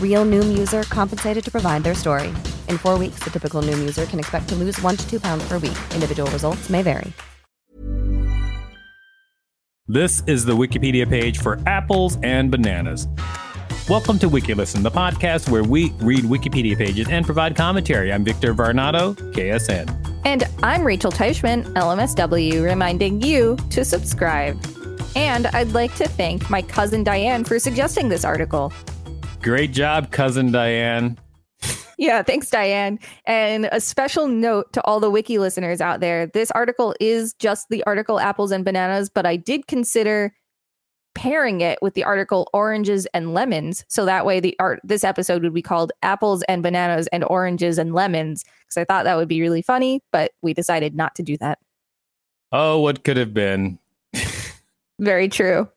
Real Noom user compensated to provide their story. In 4 weeks, the typical Noom user can expect to lose 1 to 2 pounds per week. Individual results may vary. This is the Wikipedia page for apples and bananas. Welcome to WikiListen, the podcast where we read Wikipedia pages and provide commentary. I'm Victor Varnado, KSN. And I'm Rachel Teichman, LMSW, reminding you to subscribe. And I'd like to thank my cousin Diane for suggesting this article. Great job, cousin Diane. Yeah, thanks, Diane. And a special note to all the Wiki listeners out there. This article is just the article Apples and Bananas, but I did consider pairing it with the article Oranges and Lemons. So that way this episode would be called Apples and Bananas and Oranges and Lemons, because I thought that would be really funny, but we decided not to do that. Oh, what could have been? Very true.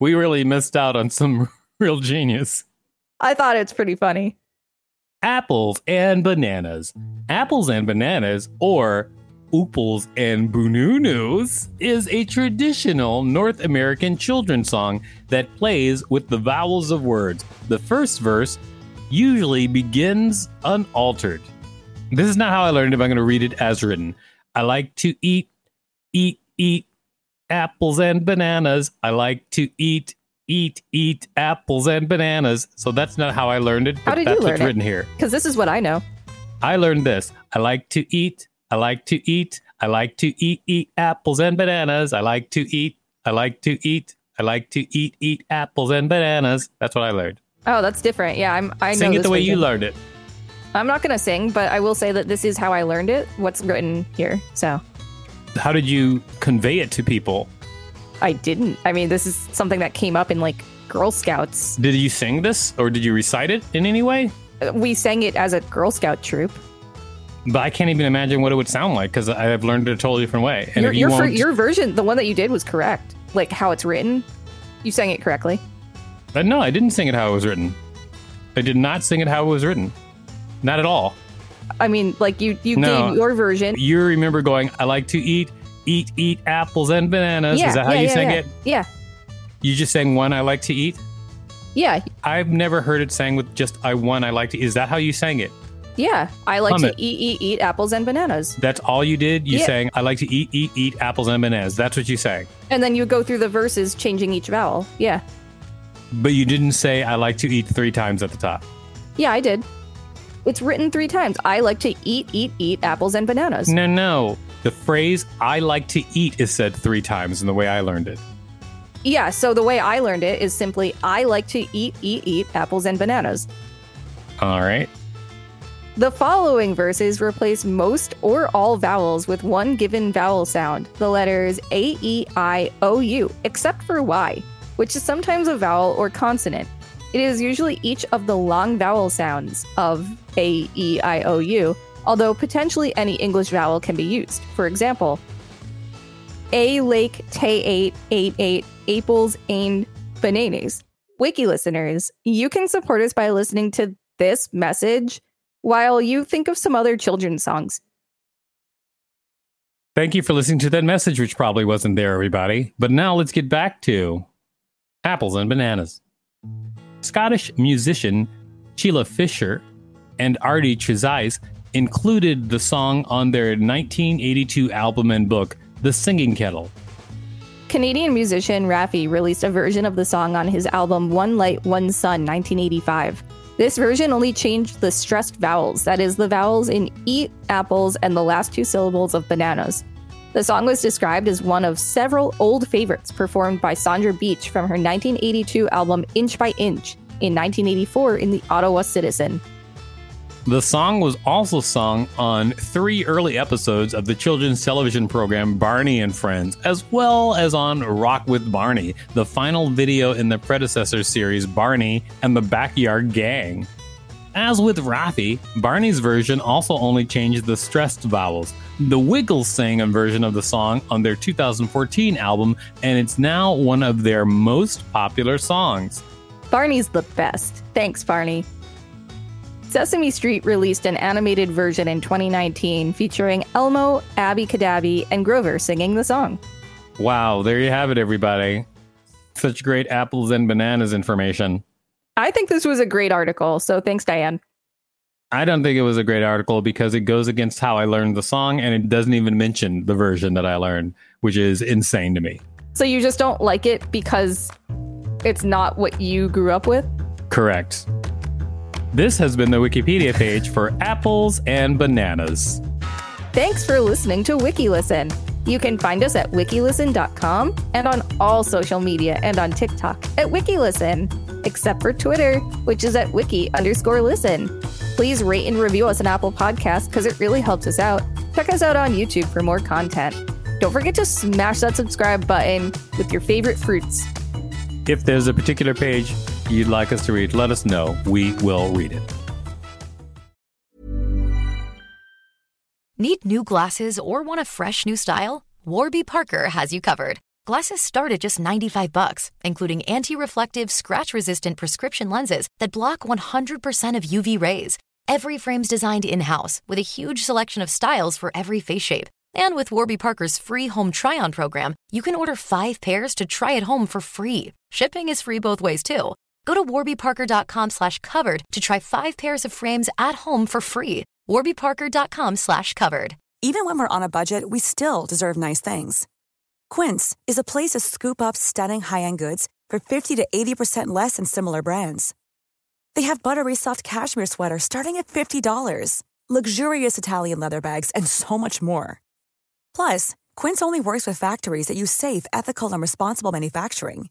We really missed out on some real genius. I thought it's pretty funny. Apples and bananas. Apples and bananas, or ooples and bununus, is a traditional North American children's song that plays with the vowels of words. The first verse usually begins unaltered. This is not how I learned it, but I'm going to read it as written. I like to eat apples and bananas. I like to eat apples and bananas. So that's not how I learned it, but how did that's you learn what's it? Written here. Because this is what I know. I learned this. I like to eat apples and bananas. I like to eat apples and bananas. That's what I learned. Oh, that's different. Yeah, I know. Sing it the way you learned it. I'm not gonna sing, but I will say that this is how I learned it, what's written here. So how did you convey it to people? I didn't. I mean, this is something that came up in like Girl Scouts. Did you sing this or did you recite it in any way? We sang it as a Girl Scout troop. But I can't even imagine what it would sound like because I have learned it a totally different way. And your version, the one that you did, was correct. Like how it's written. You sang it correctly. No, I didn't sing it how it was written. I did not sing it how it was written. Not at all. I mean, like you gave your version. You remember going, I like to eat apples and bananas. Yeah, is that how you sang it? Yeah. You just sang one I like to eat? Yeah. I've never heard it sang with just I one I like to eat. Is that how you sang it? Yeah. I like to eat apples and bananas. That's all you did? You sang I like to eat apples and bananas. That's what you sang. And then you go through the verses changing each vowel. Yeah. But you didn't say I like to eat 3 times at the top. Yeah, I did. It's written 3 times. I like to eat apples and bananas. No. The phrase, I like to eat, is said 3 times in the way I learned it. Yeah, so the way I learned it is simply, I like to eat apples and bananas. All right. The following verses replace most or all vowels with one given vowel sound, the letters A, E, I, O, U, except for Y, which is sometimes a vowel or consonant. It is usually each of the long vowel sounds of A, E, I, O, U, although potentially any English vowel can be used. For example, A, lake, tay, eight, eight, eight, apples, and bananas. Wiki listeners, you can support us by listening to this message while you think of some other children's songs. Thank you for listening to that message, which probably wasn't there, everybody. But now let's get back to apples and bananas. Scottish musician Sheila Fisher and Artie Trezise included the song on their 1982 album and book, The Singing Kettle. Canadian musician Raffi released a version of the song on his album One Light, One Sun, 1985. This version only changed the stressed vowels, that is, the vowels in E, apples, and the last two syllables of bananas. The song was described as one of several old favorites performed by Sandra Beach from her 1982 album Inch by Inch in 1984 in the Ottawa Citizen. The song was also sung on 3 early episodes of the children's television program Barney and Friends, as well as on Rock with Barney, the final video in the predecessor series Barney and the Backyard Gang. As with Raffi, Barney's version also only changed the stressed vowels. The Wiggles sang a version of the song on their 2014 album, and it's now one of their most popular songs. Barney's the best. Thanks, Barney. Sesame Street released an animated version in 2019 featuring Elmo, Abby Cadabby, and Grover singing the song. Wow, there you have it, everybody. Such great apples and bananas information. I think this was a great article, so thanks, Diane. I don't think it was a great article because it goes against how I learned the song, and it doesn't even mention the version that I learned, which is insane to me. So you just don't like it because it's not what you grew up with? Correct. This has been the Wikipedia page for apples and bananas. Thanks for listening to WikiListen. You can find us at wikilisten.com and on all social media and on TikTok at WikiListen, except for Twitter, which is at wiki_listen. Please rate and review us on Apple Podcasts because it really helps us out. Check us out on YouTube for more content. Don't forget to smash that subscribe button with your favorite fruits. If there's a particular page you'd like us to read, let us know. We will read it. Need new glasses or want a fresh new style? Warby Parker has you covered. Glasses start at just $95, including anti-reflective, scratch-resistant prescription lenses that block 100% of UV rays. Every frame's designed in-house, with a huge selection of styles for every face shape. And with Warby Parker's free home try-on program, you can order 5 pairs to try at home for free. Shipping is free both ways, too. Go to warbyparker.com/covered to try 5 pairs of frames at home for free. warbyparker.com/covered. Even when we're on a budget, we still deserve nice things. Quince is a place to scoop up stunning high-end goods for 50 to 80% less than similar brands. They have buttery soft cashmere sweaters starting at $50, luxurious Italian leather bags, and so much more. Plus, Quince only works with factories that use safe, ethical, and responsible manufacturing.